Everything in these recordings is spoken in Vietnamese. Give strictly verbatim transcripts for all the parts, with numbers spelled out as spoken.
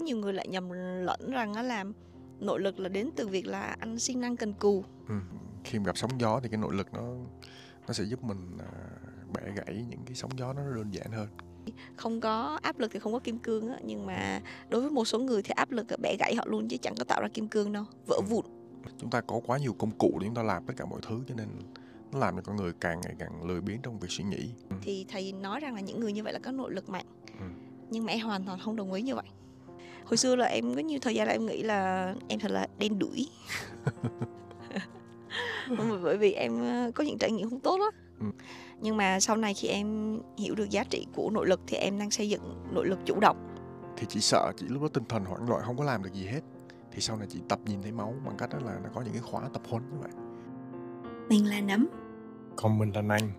có nhiều người lại nhầm lẫn rằng á là nội lực là đến từ việc là anh siêng năng cần cù. Ừ. Khi mà gặp sóng gió thì cái nội lực nó nó sẽ giúp mình à, bẻ gãy những cái sóng gió nó đơn giản hơn. Không có áp lực thì không có kim cương á, nhưng mà đối với một số người thì áp lực bẻ gãy họ luôn chứ chẳng có tạo ra kim cương đâu, vỡ vụn. Ừ. Chúng ta có quá nhiều công cụ để chúng ta làm tất cả mọi thứ cho nên nó làm cho con người càng ngày càng lười biếng trong việc suy nghĩ. Ừ. Thì thầy nói rằng là những người như vậy là có nội lực mạnh. Ừ. Nhưng mà em hoàn toàn không đồng ý như vậy. Hồi xưa là em có nhiều thời gian là em nghĩ là em thật là đen đủi. Bởi vì em có những trải nghiệm không tốt đó. Ừ. Nhưng mà sau này khi em hiểu được giá trị của nội lực thì em đang xây dựng nội lực chủ động. Thì chị sợ chị lúc đó tinh thần hoảng loạn không có làm được gì hết. Thì sau này chị tập nhìn thấy máu bằng cách đó là nó có những cái khóa tập huấn như vậy. Mình là Nấm. Còn mình là Nanh.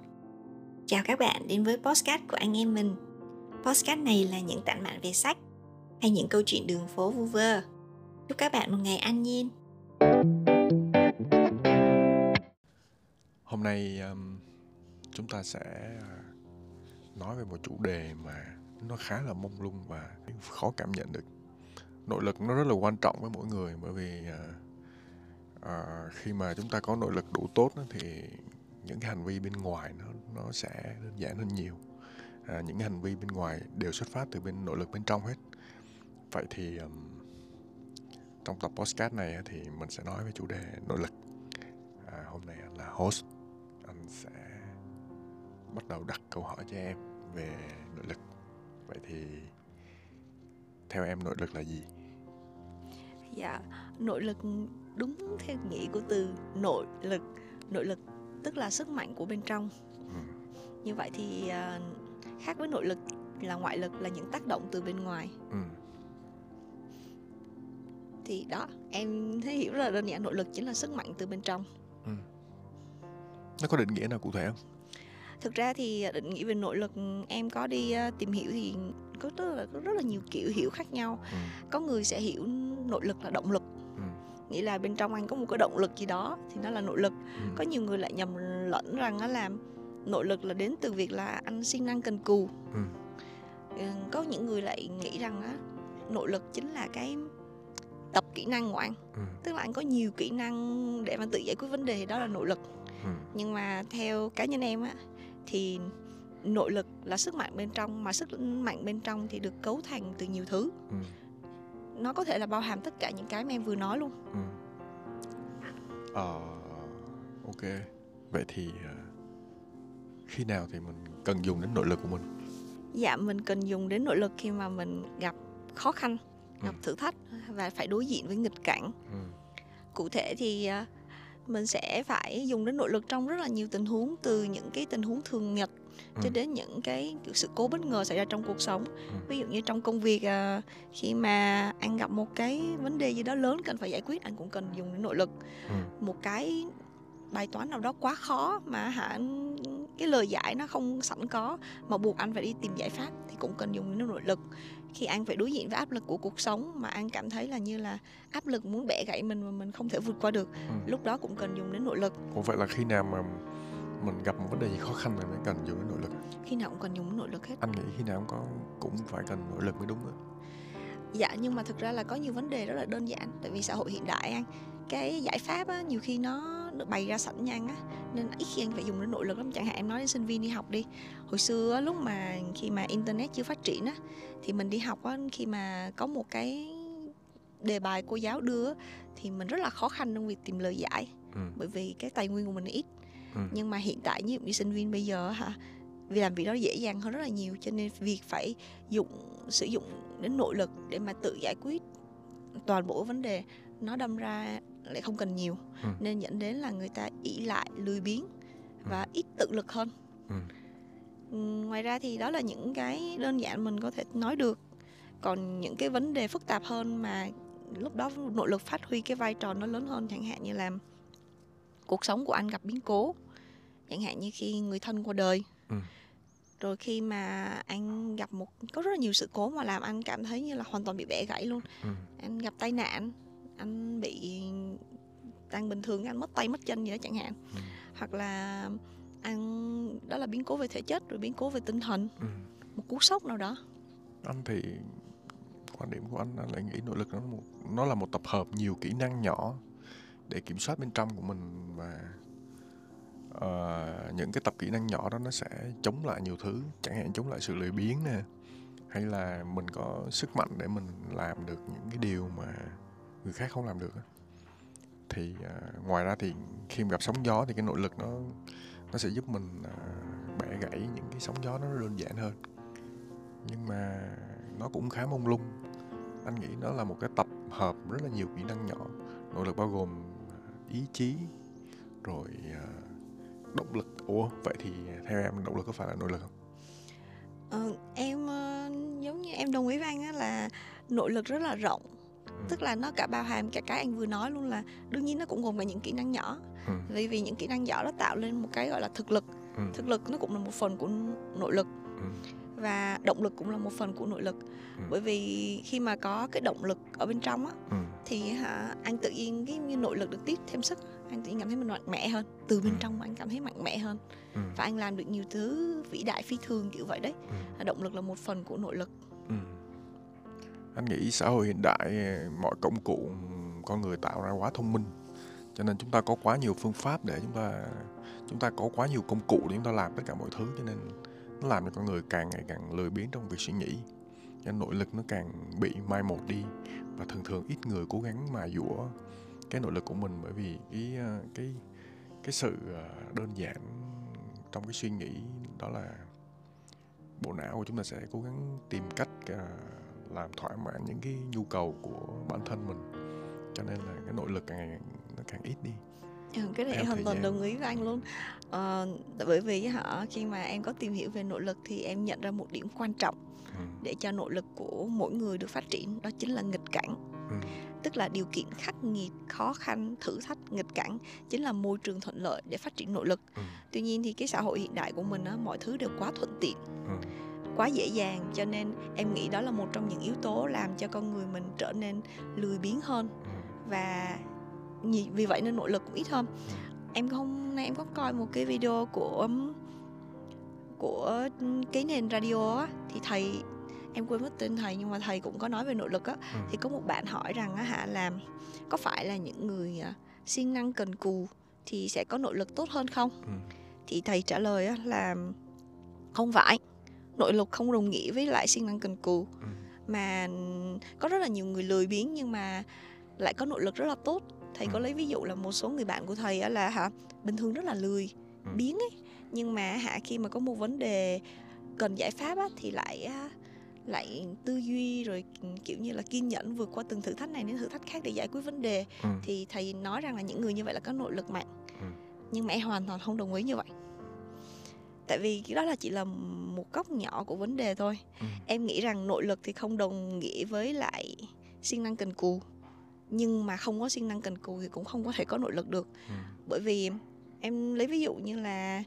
Chào các bạn đến với podcast của anh em mình. Podcast này là những tản mạn về sách hay những câu chuyện đường phố vu vơ. Chúc các bạn một ngày an nhiên. Hôm nay um, chúng ta sẽ nói về một chủ đề mà nó khá là mông lung và khó cảm nhận được. Nội lực nó rất là quan trọng với mỗi người, bởi vì uh, uh, khi mà chúng ta có nội lực đủ tốt đó, thì những cái hành vi bên ngoài nó, nó sẽ đơn giản hơn nhiều. À, những hành vi bên ngoài đều xuất phát từ bên nội lực bên trong hết. Vậy thì um, trong tập podcast này thì mình sẽ nói về chủ đề nội lực. À, hôm nay anh là host, anh sẽ bắt đầu đặt câu hỏi cho em về nội lực. Vậy thì theo em nội lực là gì? Dạ, nội lực đúng theo nghĩa của từ nội lực. Nội lực tức là sức mạnh của bên trong. Ừ. Như vậy thì uh, khác với nội lực là ngoại lực là những tác động từ bên ngoài. Ừ. Thì đó, em thấy hiểu là đơn giản nội lực chính là sức mạnh từ bên trong. Ừ. Nó có định nghĩa nào cụ thể không? Thực ra thì định nghĩa về nội lực em có đi tìm hiểu thì có rất là, có rất là nhiều kiểu hiểu khác nhau. Ừ. Có người sẽ hiểu nội lực là động lực. Ừ. Nghĩa là bên trong anh có một cái động lực gì đó thì nó là nội lực. Ừ. Có nhiều người lại nhầm lẫn rằng nó làm nội lực là đến từ việc là anh siêng năng cần cù. Ừ. Có những người lại nghĩ rằng á, nội lực chính là cái tập kỹ năng của anh. Ừ. Tức là anh có nhiều kỹ năng để mà tự giải quyết vấn đề, đó là nội lực. Ừ. Nhưng mà theo cá nhân em á, thì nội lực là sức mạnh bên trong, mà sức mạnh bên trong thì được cấu thành từ nhiều thứ. Ừ. Nó có thể là bao hàm tất cả những cái mà em vừa nói luôn. Ừ. uh, Ok, vậy thì khi nào thì mình cần dùng đến nội lực của mình? Dạ, mình cần dùng đến nội lực khi mà mình gặp khó khăn, gặp ừ. thử thách và phải đối diện với nghịch cảnh. Ừ. Cụ thể thì mình sẽ phải dùng đến nội lực trong rất là nhiều tình huống, từ những cái tình huống thường nhật ừ. cho đến những cái sự cố bất ngờ xảy ra trong cuộc sống. Ừ. Ví dụ như trong công việc, khi mà anh gặp một cái vấn đề gì đó lớn cần phải giải quyết, anh cũng cần dùng đến nội lực. Ừ. Một cái bài toán nào đó quá khó mà hả, cái lời giải nó không sẵn có mà buộc anh phải đi tìm giải pháp thì cũng cần dùng đến nội lực. Khi anh phải đối diện với áp lực của cuộc sống mà anh cảm thấy là như là áp lực muốn bẻ gãy mình mà mình không thể vượt qua được, ừ. lúc đó cũng cần dùng đến nội lực. Ủa, vậy là khi nào mà mình gặp một vấn đề gì khó khăn thì mới cần dùng đến nội lực? Khi nào cũng cần dùng đến nội lực hết. Anh nghĩ khi nào cũng có cũng phải cần nội lực mới đúng đó. Dạ, nhưng mà thực ra là có nhiều vấn đề rất là đơn giản, tại vì xã hội hiện đại anh, cái giải pháp á, nhiều khi nó được bày ra sẵn nhanh á, nên ít khi anh phải dùng đến nội lực lắm. Chẳng hạn em nói đến sinh viên đi học đi, hồi xưa á, lúc mà khi mà internet chưa phát triển á, thì mình đi học á, khi mà có một cái đề bài cô giáo đưa thì mình rất là khó khăn trong việc tìm lời giải. Ừ. Bởi vì cái tài nguyên của mình ít. Ừ. Nhưng mà hiện tại như sinh viên bây giờ hả, vì làm việc đó dễ dàng hơn rất là nhiều, cho nên việc phải dụng sử dụng đến nội lực để mà tự giải quyết toàn bộ vấn đề nó đâm ra lại không cần nhiều. Ừ. Nên dẫn đến là người ta ỷ lại, lười biếng và ừ. ít tự lực hơn. Ừ. Ngoài ra thì đó là những cái đơn giản mình có thể nói được. Còn những cái vấn đề phức tạp hơn mà lúc đó nội lực phát huy cái vai trò nó lớn hơn, chẳng hạn như là cuộc sống của anh gặp biến cố, chẳng hạn như khi người thân qua đời. Ừ. Rồi khi mà anh gặp một, có rất là nhiều sự cố mà làm anh cảm thấy như là hoàn toàn bị bẻ gãy luôn. Ừ. Anh gặp tai nạn, anh bị đang bình thường anh mất tay mất chân gì đó chẳng hạn. Ừ. Hoặc là anh, đó là biến cố về thể chất, rồi biến cố về tinh thần. Ừ. Một cú sốc nào đó. Anh thì quan điểm của anh là nghĩ nội lực nó một, nó là một tập hợp nhiều kỹ năng nhỏ để kiểm soát bên trong của mình, và uh, những cái tập kỹ năng nhỏ đó nó sẽ chống lại nhiều thứ, chẳng hạn chống lại sự lười biếng nè, hay là mình có sức mạnh để mình làm được những cái điều mà người khác không làm được. Thì uh, ngoài ra thì khi mà gặp sóng gió thì cái nội lực nó nó sẽ giúp mình uh, bẻ gãy những cái sóng gió nó đơn giản hơn, nhưng mà nó cũng khá mông lung. Anh nghĩ nó là một cái tập hợp rất là nhiều kỹ năng nhỏ. Nội lực bao gồm ý chí, rồi uh, động lực. Ủa, vậy thì theo em động lực có phải là nội lực không? Ừ, em uh, giống như em đồng ý với anh á, là nội lực rất là rộng. Ừ. Tức là nó cả bao hàm cả cái anh vừa nói luôn, là đương nhiên nó cũng gồm cả những kỹ năng nhỏ. Ừ. Vì vì những kỹ năng nhỏ nó tạo lên một cái gọi là thực lực. Ừ. Thực lực nó cũng là một phần của nội lực. Ừ. Và động lực cũng là một phần của nội lực. Ừ. Bởi vì khi mà có cái động lực ở bên trong á, ừ. thì hả, anh tự nhiên cái như nội lực được tiếp thêm sức, anh tự nhiên cảm thấy mình mạnh mẽ hơn. Từ bên ừ. trong anh cảm thấy mạnh mẽ hơn. Ừ. Và anh làm được nhiều thứ vĩ đại phi thường kiểu vậy đấy. Ừ. Động lực là một phần của nội lực. Ừ. Anh nghĩ xã hội hiện đại, mọi công cụ con người tạo ra quá thông minh, cho nên chúng ta có quá nhiều phương pháp để chúng ta Chúng ta có quá nhiều công cụ để chúng ta làm tất cả mọi thứ, cho nên nó làm cho con người càng ngày càng lười biếng trong việc suy nghĩ, cho nội lực nó càng bị mai một đi. Và thường thường ít người cố gắng mài dũa cái nội lực của mình, bởi vì cái, cái, cái sự đơn giản trong cái suy nghĩ đó là bộ não của chúng ta sẽ cố gắng tìm cách làm thỏa mãn những cái nhu cầu của bản thân mình, cho nên là cái nội lực càng ngày nó càng ít đi. Ừ, cái này em hoàn toàn đồng ý với anh luôn. à, Bởi vì họ, khi mà em có tìm hiểu về nội lực thì em nhận ra một điểm quan trọng ừ. để cho nội lực của mỗi người được phát triển. Đó chính là nghịch cảnh. ừ. Tức là điều kiện khắc nghiệt, khó khăn, thử thách, nghịch cảnh chính là môi trường thuận lợi để phát triển nội lực. ừ. Tuy nhiên thì cái xã hội hiện đại của mình á, mọi thứ đều quá thuận tiện, ừ. quá dễ dàng, cho nên em nghĩ đó là một trong những yếu tố làm cho con người mình trở nên lười biếng hơn. ừ. Và vì vậy nên nội lực cũng ít hơn. Em hôm nay em có coi một cái video của của cái nền radio á, thì thầy, em quên mất tên thầy, nhưng mà thầy cũng có nói về nội lực á. ừ. Thì có một bạn hỏi rằng á hả, làm có phải là những người siêng năng cần cù thì sẽ có nội lực tốt hơn không? ừ. Thì thầy trả lời á là không phải, nội lực không đồng nghĩa với lại siêng năng cần cù. ừ. Mà có rất là nhiều người lười biếng nhưng mà lại có nội lực rất là tốt. Thầy ừ. có lấy ví dụ là một số người bạn của thầy là hả, bình thường rất là lười, ừ. biếng ấy, nhưng mà hả, khi mà có một vấn đề cần giải pháp á, thì lại lại tư duy, rồi kiểu như là kiên nhẫn vượt qua từng thử thách này đến thử thách khác để giải quyết vấn đề. ừ. Thì thầy nói rằng là những người như vậy là có nội lực mạnh. ừ. Nhưng mà em hoàn toàn không đồng ý như vậy. Tại vì cái đó là chỉ là một góc nhỏ của vấn đề thôi. ừ. Em nghĩ rằng nội lực thì không đồng nghĩa với lại siêng năng cần cù, nhưng mà không có siêng năng cần cù thì cũng không có thể có nội lực được. ừ. Bởi vì em lấy ví dụ như là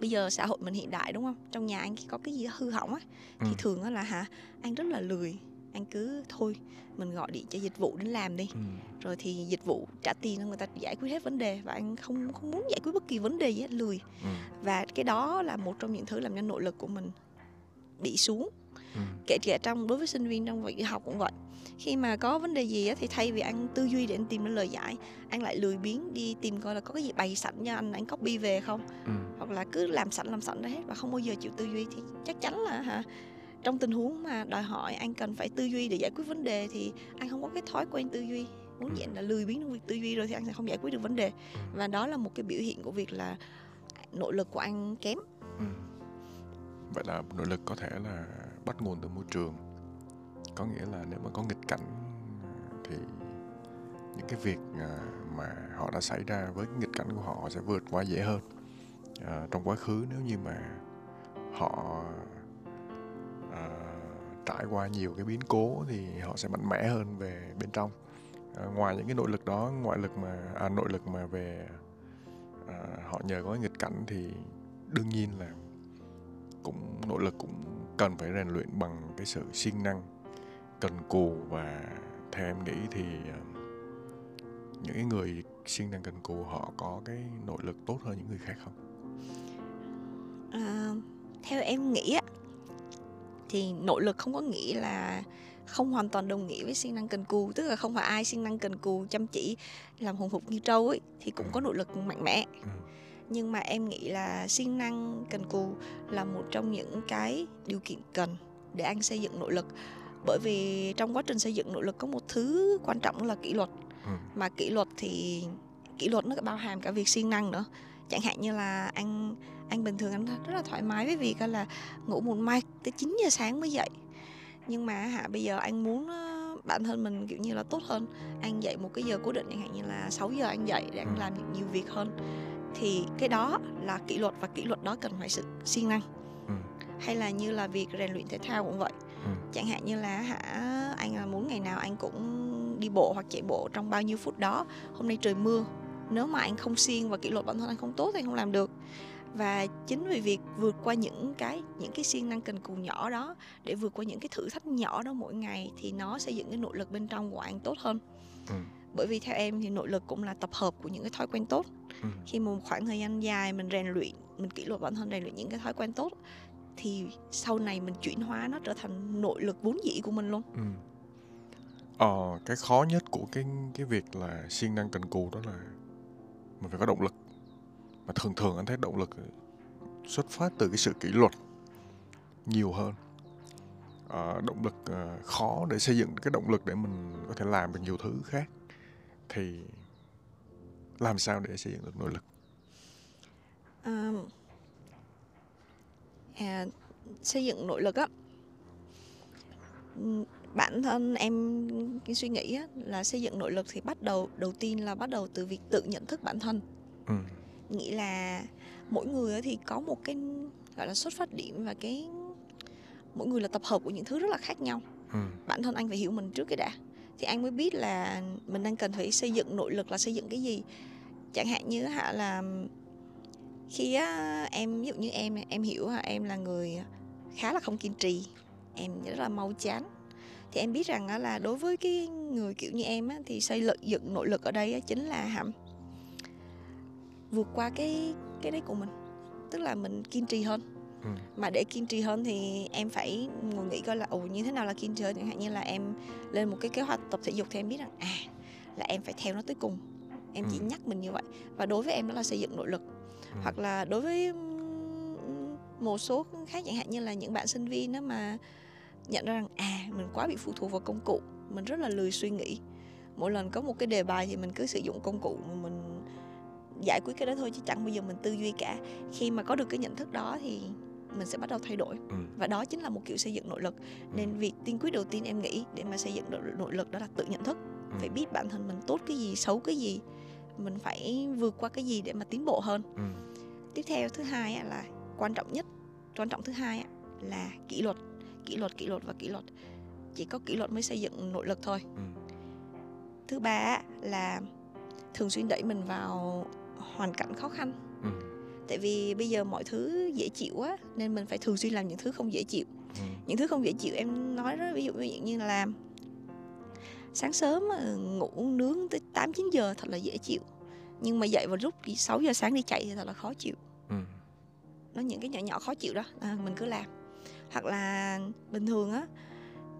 bây giờ xã hội mình hiện đại đúng không, trong nhà anh có cái gì hư hỏng á, ừ. thì thường á là hả, anh rất là lười, anh cứ thôi mình gọi điện cho dịch vụ đến làm đi, ừ. rồi thì dịch vụ trả tiền cho người ta giải quyết hết vấn đề, và anh không không muốn giải quyết bất kỳ vấn đề gì hết, lười. ừ. Và cái đó là một trong những thứ làm cho nội lực của mình bị xuống. Ừ. Kể cả trong đối với sinh viên trong việc đi học cũng vậy, khi mà có vấn đề gì á, thì thay vì anh tư duy để anh tìm ra lời giải, anh lại lười biếng đi tìm coi là có cái gì bày sẵn cho anh anh copy về không, ừ. hoặc là cứ làm sẵn làm sẵn ra hết và không bao giờ chịu tư duy. Thì chắc chắn là hả, trong tình huống mà đòi hỏi anh cần phải tư duy để giải quyết vấn đề thì anh không có cái thói quen tư duy, muốn ừ. dạng là lười biếng trong việc tư duy, rồi thì anh sẽ không giải quyết được vấn đề. Và đó là một cái biểu hiện của việc là nội lực của anh kém. ừ. Vậy là nội lực có thể là bắt nguồn từ môi trường, có nghĩa là nếu mà có nghịch cảnh thì những cái việc mà họ đã xảy ra với nghịch cảnh của họ sẽ vượt qua dễ hơn. À, trong quá khứ nếu như mà họ à, trải qua nhiều cái biến cố thì họ sẽ mạnh mẽ hơn về bên trong. À, ngoài những cái nội lực đó, ngoại lực mà à, nội lực mà về à, họ nhờ có nghịch cảnh thì đương nhiên là cũng nội lực cũng cần phải rèn luyện bằng cái sự siêng năng, cần cù. Và theo em nghĩ thì những cái người siêng năng cần cù họ có cái nội lực tốt hơn những người khác không? À, theo em nghĩ Thì nội lực không có nghĩa là không hoàn toàn đồng nghĩa với siêng năng cần cù, tức là không phải ai siêng năng cần cù chăm chỉ làm hùng hục như trâu ấy thì cũng có nội lực mạnh mẽ. Nhưng mà em nghĩ là siêng năng cần cù là một trong những cái điều kiện cần để anh xây dựng nội lực. Bởi vì trong quá trình xây dựng nội lực có một thứ quan trọng là kỷ luật. Mà kỷ luật thì kỷ luật nó bao hàm cả việc siêng năng nữa. Chẳng hạn như là anh anh bình thường anh rất là thoải mái với việc là ngủ muộn mai tới chín giờ sáng mới dậy. Nhưng mà hả, bây giờ anh muốn bản thân mình kiểu như là tốt hơn, anh dậy một cái giờ cố định, chẳng hạn như là sáu giờ anh dậy để anh làm nhiều việc hơn. Thì cái đó là kỷ luật, và kỷ luật đó cần phải sự siêng năng. ừ. Hay là như là việc rèn luyện thể thao cũng vậy. ừ. Chẳng hạn như là hả, anh là muốn ngày nào anh cũng đi bộ hoặc chạy bộ trong bao nhiêu phút đó. Hôm nay trời mưa, nếu mà anh không siêng và kỷ luật bản thân anh không tốt thì anh không làm được. Và chính vì việc vượt qua những cái những cái siêng năng cần cù nhỏ đó, để vượt qua những cái thử thách nhỏ đó mỗi ngày, thì nó xây dựng cái nội lực bên trong của anh tốt hơn. ừ. Bởi vì theo em thì nội lực cũng là tập hợp của những cái thói quen tốt. ừ. Khi một khoảng thời gian dài mình rèn luyện, mình kỷ luật bản thân, rèn luyện những cái thói quen tốt, thì sau này mình chuyển hóa nó trở thành nội lực vốn dĩ của mình luôn. ừ. Ờ, cái khó nhất của cái, cái việc là siêng năng cần cù đó là mình phải có động lực. Mà thường thường anh thấy động lực xuất phát từ cái sự kỷ luật nhiều hơn. à, Động lực à, khó để xây dựng cái động lực để mình có thể làm được nhiều thứ khác. Thì làm sao để xây dựng được nội lực? À, à, xây dựng nội lực á, bản thân em cái suy nghĩ á, là xây dựng nội lực thì bắt đầu đầu tiên là bắt đầu từ việc tự nhận thức bản thân. ừ. Nghĩ là mỗi người thì có một cái gọi là xuất phát điểm, và cái mỗi người là tập hợp của những thứ rất là khác nhau. ừ. Bản thân anh phải hiểu mình trước cái đã, thì anh mới biết là mình đang cần phải xây dựng nội lực là xây dựng cái gì. Chẳng hạn như hả là khi á, em ví dụ như em em hiểu là em là người khá là không kiên trì, em rất là mau chán, thì em biết rằng là đối với cái người kiểu như em á, thì xây dựng nội lực ở đây á, chính là hẳn vượt qua cái cái đấy của mình, tức là mình kiên trì hơn. ừ. Mà để kiên trì hơn thì em phải ngồi nghĩ coi là ồ như thế nào là kiên trì. Chẳng hạn như là em lên một cái kế hoạch tập thể dục thì em biết rằng à là em phải theo nó tới cùng, em ừ. chỉ nhắc mình như vậy, và đối với em đó là xây dựng nội lực. ừ. Hoặc là đối với một số khác, chẳng hạn như là những bạn sinh viên đó mà nhận ra rằng à mình quá bị phụ thuộc vào công cụ, mình rất là lười suy nghĩ, mỗi lần có một cái đề bài thì mình cứ sử dụng công cụ mà mình giải quyết cái đó thôi, chứ chẳng bao giờ mình tư duy cả. Khi mà có được cái nhận thức đó thì mình sẽ bắt đầu thay đổi, ừ. và đó chính là một kiểu xây dựng nội lực. Nên việc tiên quyết đầu tiên em nghĩ để mà xây dựng nội lực đó là tự nhận thức. ừ. Phải biết bản thân mình tốt cái gì, xấu cái gì, mình phải vượt qua cái gì để mà tiến bộ hơn. ừ. Tiếp theo thứ hai là quan trọng nhất, quan trọng thứ hai là kỷ luật. Kỷ luật, kỷ luật và kỷ luật. Chỉ có kỷ luật mới xây dựng nội lực thôi. ừ. Thứ ba là thường xuyên đẩy mình vào hoàn cảnh khó khăn. ừ. Tại vì bây giờ mọi thứ dễ chịu quá, nên mình phải thường xuyên làm những thứ không dễ chịu. ừ. Những thứ không dễ chịu em nói đó, ví dụ như là làm sáng sớm ngủ nướng tới tám chín giờ thật là dễ chịu, nhưng mà dậy vào lúc sáu giờ sáng đi chạy thì thật là khó chịu. ừ. Nó những cái nhỏ nhỏ khó chịu đó à, mình cứ làm. Hoặc là bình thường á,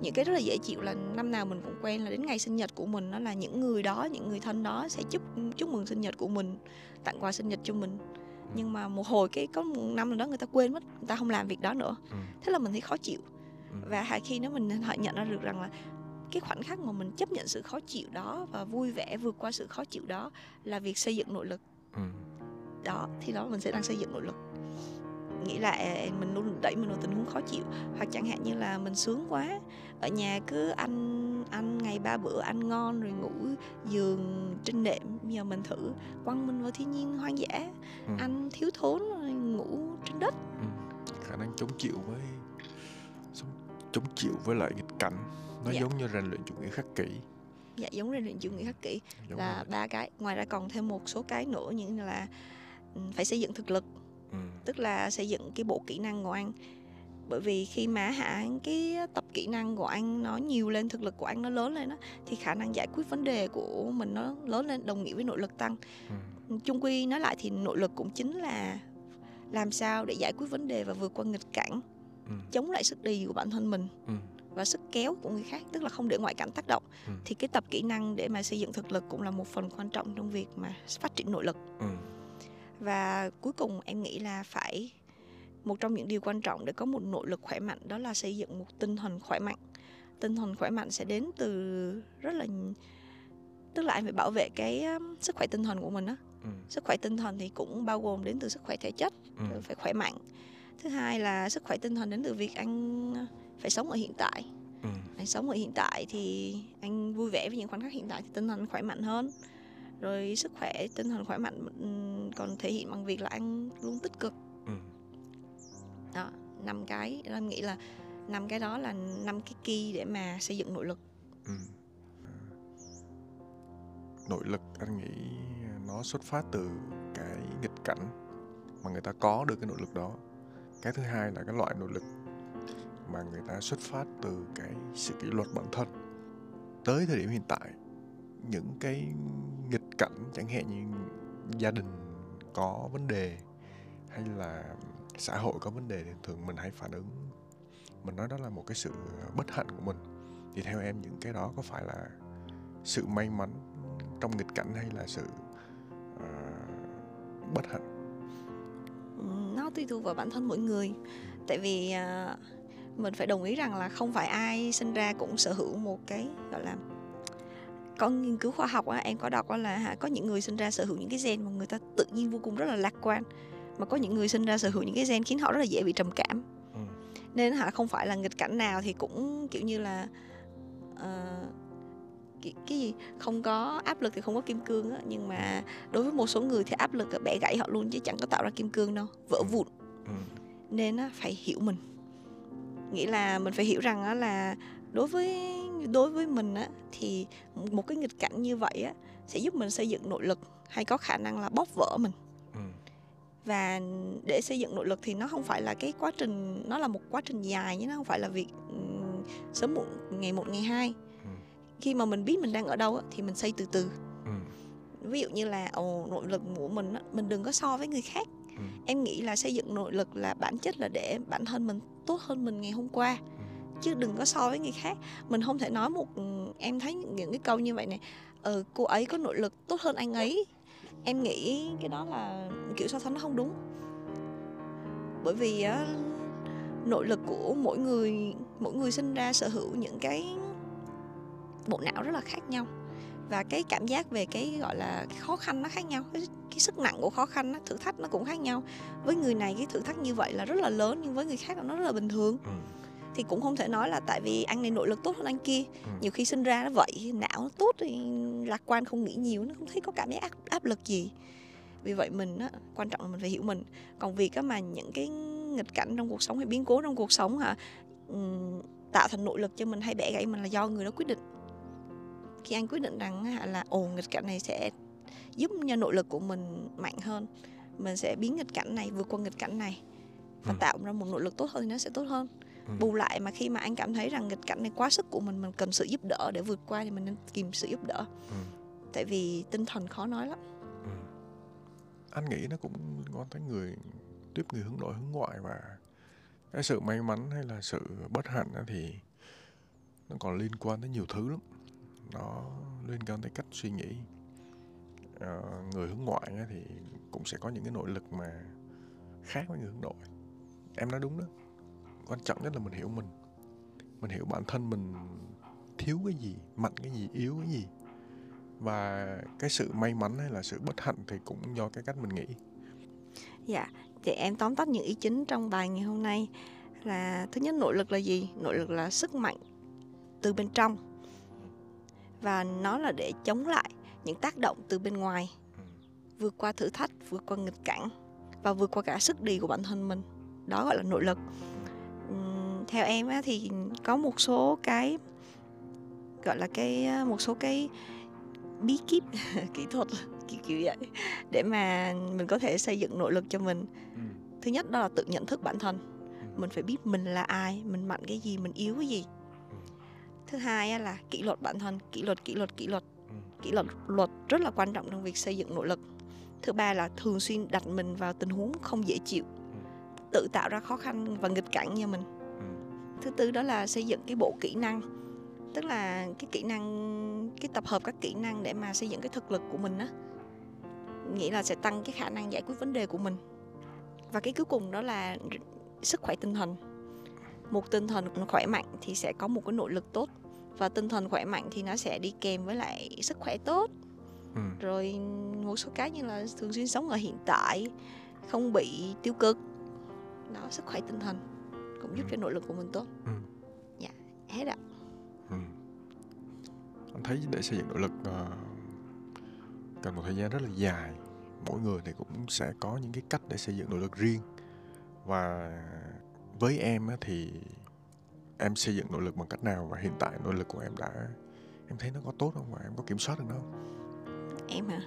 những cái rất là dễ chịu là năm nào mình cũng quen là đến ngày sinh nhật của mình, nó là những người đó, những người thân đó sẽ chúc chúc mừng sinh nhật của mình, tặng quà sinh nhật cho mình. Nhưng mà một hồi cái có một năm nào đó người ta quên mất, người ta không làm việc đó nữa. Thế là mình thấy khó chịu. Và khi đó mình nhận ra được rằng là cái khoảnh khắc mà mình chấp nhận sự khó chịu đó và vui vẻ vượt qua sự khó chịu đó là việc xây dựng nội lực. Đó, thì đó mình sẽ đang xây dựng nội lực. Nghĩ là mình luôn đẩy mình vào tình huống khó chịu. Hoặc chẳng hạn như là mình sướng quá, ở nhà cứ ăn ăn ngày ba bữa, ăn ngon rồi ngủ giường trên đệm. Giờ mình thử quăng mình vào thiên nhiên hoang dã, ừ. ăn thiếu thốn rồi ngủ trên đất. ừ. Khả năng chống chịu với chống chịu với lại nghịch cảnh, nó dạ. giống như rèn luyện chủ nghĩa khắc kỷ. Dạ, giống rèn luyện chủ nghĩa khắc kỷ giống là ba cái. Ngoài ra còn thêm một số cái nữa như là phải xây dựng thực lực. Ừ. Tức là xây dựng cái bộ kỹ năng của anh. Bởi vì khi mà hả, cái tập kỹ năng của anh nó nhiều lên, thực lực của anh nó lớn lên đó, thì khả năng giải quyết vấn đề của mình nó lớn lên, đồng nghĩa với nội lực tăng. ừ. Chung quy nói lại thì nội lực cũng chính là làm sao để giải quyết vấn đề và vượt qua nghịch cảnh. ừ. ừ. chống lại sức đi của bản thân mình ừ. và sức kéo của người khác, tức là không để ngoại cảnh tác động. ừ. Thì cái tập kỹ năng để mà xây dựng thực lực cũng là một phần quan trọng trong việc mà phát triển nội lực. ừ. Và cuối cùng em nghĩ là phải, một trong những điều quan trọng để có một nội lực khỏe mạnh đó là xây dựng một tinh thần khỏe mạnh. Tinh thần khỏe mạnh sẽ đến từ rất là, tức là anh phải bảo vệ cái sức khỏe tinh thần của mình đó. Ừ. Sức khỏe tinh thần thì cũng bao gồm đến từ sức khỏe thể chất, ừ. phải khỏe mạnh. Thứ hai là sức khỏe tinh thần đến từ việc anh phải sống ở hiện tại. ừ. Anh sống ở hiện tại thì anh vui vẻ với những khoảnh khắc hiện tại thì tinh thần khỏe mạnh hơn. Rồi sức khỏe tinh thần khỏe mạnh còn thể hiện bằng việc là anh luôn tích cực. ừ. Đó, năm cái, em nghĩ là năm cái đó là năm cái key để mà xây dựng nội lực. ừ. Nội lực anh nghĩ nó xuất phát từ cái nghịch cảnh mà người ta có được cái nội lực đó. Cái thứ hai là cái loại nội lực mà người ta xuất phát từ cái sự kỷ luật bản thân. Tới thời điểm hiện tại, những cái nghịch cảnh chẳng hạn như gia đình có vấn đề hay là xã hội có vấn đề thì thường mình hay phản ứng, mình nói đó là một cái sự bất hạnh của mình. Thì theo em những cái đó có phải là sự may mắn trong nghịch cảnh hay là sự uh, bất hạnh? Nó tùy thuộc vào bản thân mỗi người. Tại vì uh, mình phải đồng ý rằng là không phải ai sinh ra cũng sở hữu một cái gọi là, có nghiên cứu khoa học á, em có đọc là hả, có những người sinh ra sở hữu những cái gen mà người ta tự nhiên vô cùng rất là lạc quan, mà có những người sinh ra sở hữu những cái gen khiến họ rất là dễ bị trầm cảm. ừ. Nên hả, không phải là nghịch cảnh nào thì cũng kiểu như là uh, cái, cái gì không có áp lực thì không có kim cương á. Nhưng mà đối với một số người thì áp lực bẻ gãy họ luôn chứ chẳng có tạo ra kim cương đâu, vỡ vụn. ừ. Nên á, phải hiểu mình, nghĩa là mình phải hiểu rằng á, là đối với đối với mình á, thì một cái nghịch cảnh như vậy á, sẽ giúp mình xây dựng nội lực hay có khả năng là bóp vỡ mình. ừ. Và để xây dựng nội lực thì nó không phải là cái quá trình, nó là một quá trình dài chứ nó không phải là việc sớm muộn ngày một ngày hai. Khi mà mình biết mình đang ở đâu á, thì mình xây từ từ. ừ. Ví dụ như là ồ, nội lực của mình á, mình đừng có so với người khác. ừ. Em nghĩ là xây dựng nội lực là bản chất là để bản thân mình tốt hơn mình ngày hôm qua, ừ. chứ đừng có so với người khác. Mình không thể nói một, em thấy những cái câu như vậy này, ờ, cô ấy có nội lực tốt hơn anh ấy. Em nghĩ cái đó là kiểu so sánh nó không đúng. Bởi vì á, nội lực của mỗi người, mỗi người sinh ra sở hữu những cái bộ não rất là khác nhau, và cái cảm giác về cái gọi là cái khó khăn nó khác nhau, cái, cái sức nặng của khó khăn, nó, thử thách nó cũng khác nhau. Với người này cái thử thách như vậy là rất là lớn, nhưng với người khác nó rất là bình thường. ừ. Thì cũng không thể nói là tại vì anh này nội lực tốt hơn anh kia. ừ. Nhiều khi sinh ra nó vậy, não nó tốt thì lạc quan, không nghĩ nhiều, nó không thấy có cảm giác áp, áp lực gì. Vì vậy mình á, quan trọng là mình phải hiểu mình. Còn việc á, mà những cái nghịch cảnh trong cuộc sống hay biến cố trong cuộc sống hả, tạo thành nội lực cho mình hay bẻ gãy mình là do người đó quyết định. Khi anh quyết định rằng là ồ, nghịch cảnh này sẽ giúp cho nội lực của mình mạnh hơn, mình sẽ biến nghịch cảnh này, vượt qua nghịch cảnh này và ừ. tạo ra một nội lực tốt hơn thì nó sẽ tốt hơn. ừ. Bù lại mà khi mà anh cảm thấy rằng nghịch cảnh này quá sức của mình, mình cần sự giúp đỡ để vượt qua thì mình nên tìm sự giúp đỡ. ừ. Tại vì tinh thần khó nói lắm. ừ. Anh nghĩ nó cũng có tới người tiếp người hướng nội hướng ngoại, và cái sự may mắn hay là sự bất hạnh thì nó còn liên quan tới nhiều thứ lắm. Nó liên quan tới cách suy nghĩ. à, Người hướng ngoại thì cũng sẽ có những cái nội lực mà khác với người hướng nội. Em nói đúng đó. Quan trọng nhất là mình hiểu mình. Mình hiểu bản thân mình thiếu cái gì, mạnh cái gì, yếu cái gì. Và cái sự may mắn hay là sự bất hạnh thì cũng do cái cách mình nghĩ. Dạ, thì em tóm tắt những ý chính trong bài ngày hôm nay là: thứ nhất, nội lực là gì? Nội lực là sức mạnh từ bên trong, và nó là để chống lại những tác động từ bên ngoài, vượt qua thử thách, vượt qua nghịch cảnh và vượt qua cả sức đi của bản thân mình. Đó gọi là nội lực. uhm, Theo em á, thì có một số cái gọi là cái một số cái bí kíp kỹ thuật kiểu, kiểu vậy để mà mình có thể xây dựng nội lực cho mình. Thứ nhất đó là tự nhận thức bản thân. Mình phải biết mình là ai, mình mạnh cái gì, mình yếu cái gì. Thứ hai là kỷ luật bản thân, kỷ luật, kỷ luật, kỷ luật, kỷ luật, luật rất là quan trọng trong việc xây dựng nội lực. Thứ ba là thường xuyên đặt mình vào tình huống không dễ chịu, tự tạo ra khó khăn và nghịch cảnh cho mình. Thứ tư đó là xây dựng cái bộ kỹ năng, tức là cái kỹ năng, cái tập hợp các kỹ năng để mà xây dựng cái thực lực của mình á, nghĩa là sẽ tăng cái khả năng giải quyết vấn đề của mình. Và cái cuối cùng đó là sức khỏe tinh thần. Một tinh thần khỏe mạnh thì sẽ có một cái nội lực tốt, và tinh thần khỏe mạnh thì nó sẽ đi kèm với lại sức khỏe tốt. Ừ. Rồi một số cái như là thường xuyên sống ở hiện tại, không bị tiêu cực. Đó, sức khỏe tinh thần cũng giúp ừ. cho nội lực của mình tốt. Ừ. Dạ, hết ạ. Ừ. Anh thấy để xây dựng nội lực uh, cần một thời gian rất là dài. Mỗi người thì cũng sẽ có những cái cách để xây dựng nội lực riêng. Và với em á, thì em xây dựng nội lực bằng cách nào, và hiện tại nội lực của em đã, em thấy nó có tốt không, và em có kiểm soát được nó không? Em hả?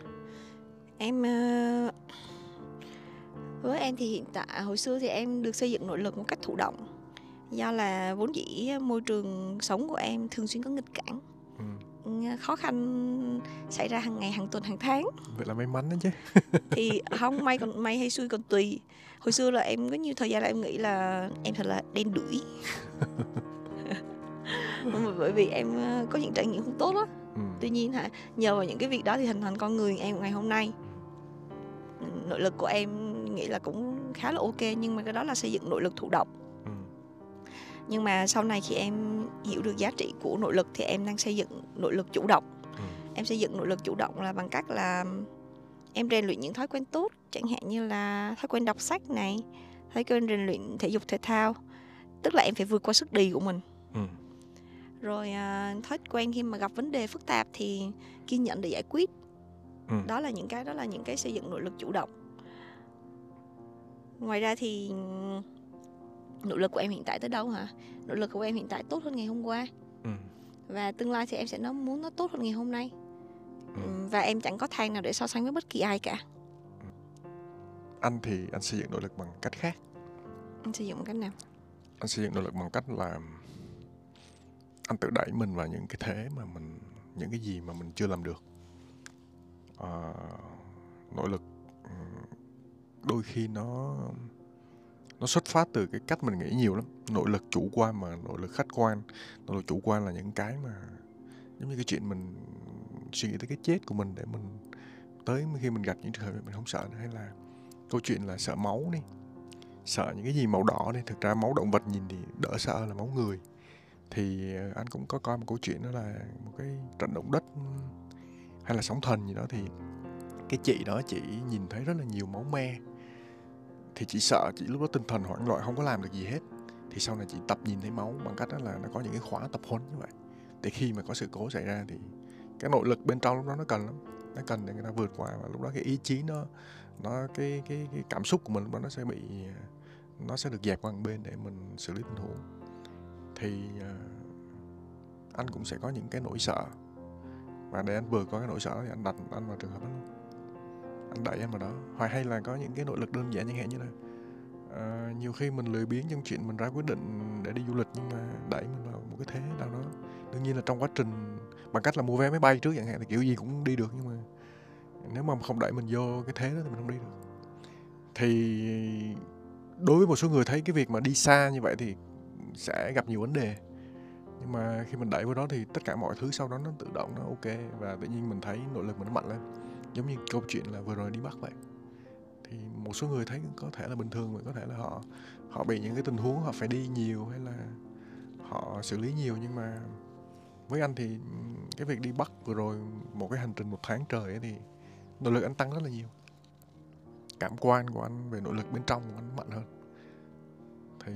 Em uh, với em thì hiện tại, hồi xưa thì em được xây dựng nội lực một cách thụ động, do là vốn dĩ môi trường sống của em thường xuyên có nghịch cản, ừ. khó khăn xảy ra hàng ngày, hàng tuần, hàng tháng. Vậy là may mắn đó chứ. Thì không, may còn may hay xui còn tùy. Hồi xưa là em có nhiều thời gian là em nghĩ là em thật là đen đủi. Bởi vì em có những trải nghiệm không tốt đó. Ừ. Tuy nhiên hả, nhờ vào những cái việc đó thì hình thành con người em ngày hôm nay. Nội lực của em nghĩ là cũng khá là ok, nhưng mà cái đó là xây dựng nội lực thụ động. Ừ. Nhưng mà sau này khi em hiểu được giá trị của nội lực thì em đang xây dựng nội lực chủ động. Ừ. Em xây dựng nội lực chủ động là bằng cách là em rèn luyện những thói quen tốt, chẳng hạn như là thói quen đọc sách này, thói quen rèn luyện thể dục thể thao, tức là em phải vượt qua sức đì của mình. Ừ. Rồi à, thói quen khi mà gặp vấn đề phức tạp thì kiên nhẫn để giải quyết. Ừ. Đó là những cái đó là những cái xây dựng nội lực chủ động. Ngoài ra thì nội lực của em hiện tại tới đâu hả? Nội lực của em hiện tại tốt hơn ngày hôm qua. Ừ. Và tương lai thì em sẽ nó muốn nó tốt hơn ngày hôm nay. Ừ. Và em chẳng có thang nào để so sánh với bất kỳ ai cả. Ừ. Anh thì anh xây dựng nội lực bằng cách khác. Anh xây dựng bằng cách nào? Anh xây dựng nội lực bằng cách là anh tự đẩy mình vào những cái thế mà mình, những cái gì mà mình chưa làm được. À, nội lực đôi khi nó nó xuất phát từ cái cách mình nghĩ nhiều lắm. Nội lực chủ quan mà nội lực khách quan. Nội lực chủ quan là những cái mà giống như cái chuyện mình suy nghĩ tới cái chết của mình, để mình tới khi mình gặp những trường hợp mình không sợ nữa. Hay là câu chuyện là sợ máu đi, sợ những cái gì màu đỏ đi. Thực ra máu động vật nhìn thì đỡ sợ là máu người. Thì anh cũng có coi một câu chuyện, đó là một cái trận động đất hay là sóng thần gì đó, thì cái chị đó chị nhìn thấy rất là nhiều máu me, thì chị sợ, chị lúc đó tinh thần hoảng loạn không có làm được gì hết. Thì sau này chị tập nhìn thấy máu bằng cách đó là nó có những cái khóa tập huấn như vậy, để khi mà có sự cố xảy ra thì cái nội lực bên trong lúc đó nó cần lắm, nó cần để người ta vượt qua. Và lúc đó cái ý chí nó, nó cái, cái, cái cảm xúc của mình lúc đó nó sẽ bị, nó sẽ được dẹp qua một bên để mình xử lý tình huống. Thì uh, anh cũng sẽ có những cái nỗi sợ, và để anh vừa có cái nỗi sợ thì anh đặt anh vào trường hợp đó luôn, anh đẩy anh vào đó. Hoặc hay là có những cái nội lực đơn giản, chẳng hạn như là uh, nhiều khi mình lười biếng trong chuyện mình ra quyết định để đi du lịch, nhưng mà đẩy mình vào một cái thế nào đó. Đương nhiên là trong quá trình bằng cách là mua vé máy bay trước chẳng hạn, thì kiểu gì cũng đi được, nhưng mà nếu mà không đẩy mình vô cái thế đó thì mình không đi được. Thì đối với một số người thấy cái việc mà đi xa như vậy thì sẽ gặp nhiều vấn đề, nhưng mà khi mình đẩy vào đó thì tất cả mọi thứ sau đó nó tự động, nó ok, và tự nhiên mình thấy nội lực mình nó mạnh lên. Giống như câu chuyện là vừa rồi đi Bắc vậy, thì một số người thấy có thể là bình thường, mà có thể là họ họ bị những cái tình huống họ phải đi nhiều hay là họ xử lý nhiều. Nhưng mà với anh thì cái việc đi Bắc vừa rồi, một cái hành trình một tháng trời ấy, thì nội lực anh tăng rất là nhiều. Cảm quan của anh về nội lực bên trong của anh mạnh hơn. Thì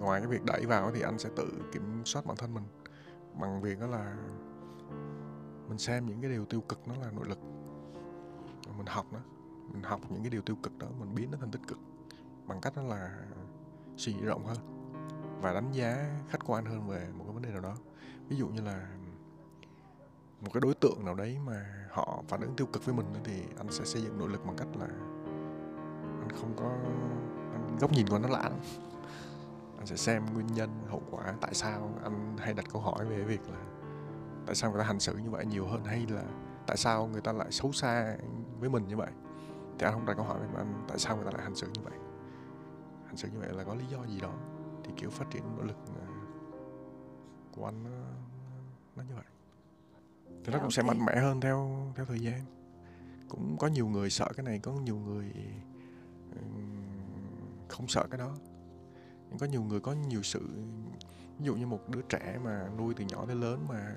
ngoài cái việc đẩy vào thì anh sẽ tự kiểm soát bản thân mình bằng việc đó là mình xem những cái điều tiêu cực nó là nội lực, mình học nó, mình học những cái điều tiêu cực đó, mình biến nó thành tích cực bằng cách đó là suy nghĩ rộng hơn và đánh giá khách quan hơn về một cái vấn đề nào đó. Ví dụ như là một cái đối tượng nào đấy mà họ phản ứng tiêu cực với mình, thì anh sẽ xây dựng nội lực bằng cách là anh không có, anh góc nhìn của anh nó lạ lắm. Anh sẽ xem nguyên nhân, hậu quả, tại sao. Anh hay đặt câu hỏi về việc là tại sao người ta hành xử như vậy nhiều hơn, hay là tại sao người ta lại xấu xa với mình như vậy. Thì anh không đặt câu hỏi về anh tại sao người ta lại hành xử như vậy, hành xử như vậy là có lý do gì đó. Thì kiểu phát triển nỗ lực của anh nó, nó như vậy. Thì nó cũng sẽ mạnh mẽ hơn theo theo thời gian. Cũng có nhiều người sợ cái này, có nhiều người không sợ cái đó. Nhưng có nhiều người có nhiều sự, ví dụ như một đứa trẻ mà nuôi từ nhỏ tới lớn mà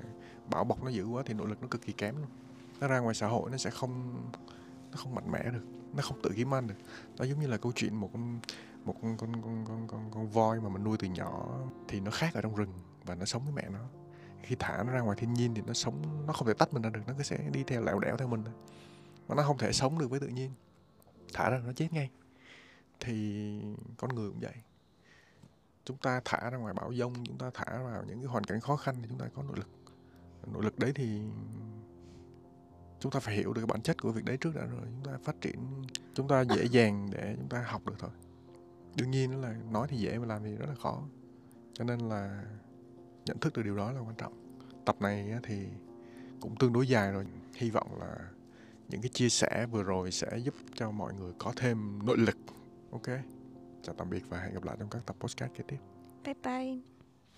bảo bọc nó dữ quá thì nội lực nó cực kỳ kém luôn. Nó ra ngoài xã hội nó sẽ không nó không mạnh mẽ được, nó không tự kiếm ăn được. Nó giống như là câu chuyện một con một con con con con, con, con voi mà mình nuôi từ nhỏ thì nó khác ở trong rừng và nó sống với mẹ nó. Khi thả nó ra ngoài thiên nhiên thì nó sống, nó không thể tách mình ra được, nó cứ sẽ đi theo lẻo đẻo theo mình thôi. Mà nó không thể sống được với tự nhiên. Thả ra nó chết ngay. Thì con người cũng vậy. Chúng ta thả ra ngoài bão dông, chúng ta thả vào những cái hoàn cảnh khó khăn thì chúng ta có nội lực. Nội lực đấy thì chúng ta phải hiểu được bản chất của việc đấy trước đã rồi. Chúng ta phát triển, chúng ta dễ dàng để chúng ta học được thôi. Đương nhiên là nói thì dễ mà làm thì rất là khó. Cho nên là nhận thức được điều đó là quan trọng. Tập này thì cũng tương đối dài rồi. Hy vọng là những cái chia sẻ vừa rồi sẽ giúp cho mọi người có thêm nội lực. Ok. Chào tạm biệt và hẹn gặp lại trong các tập podcast kế tiếp. Bye bye.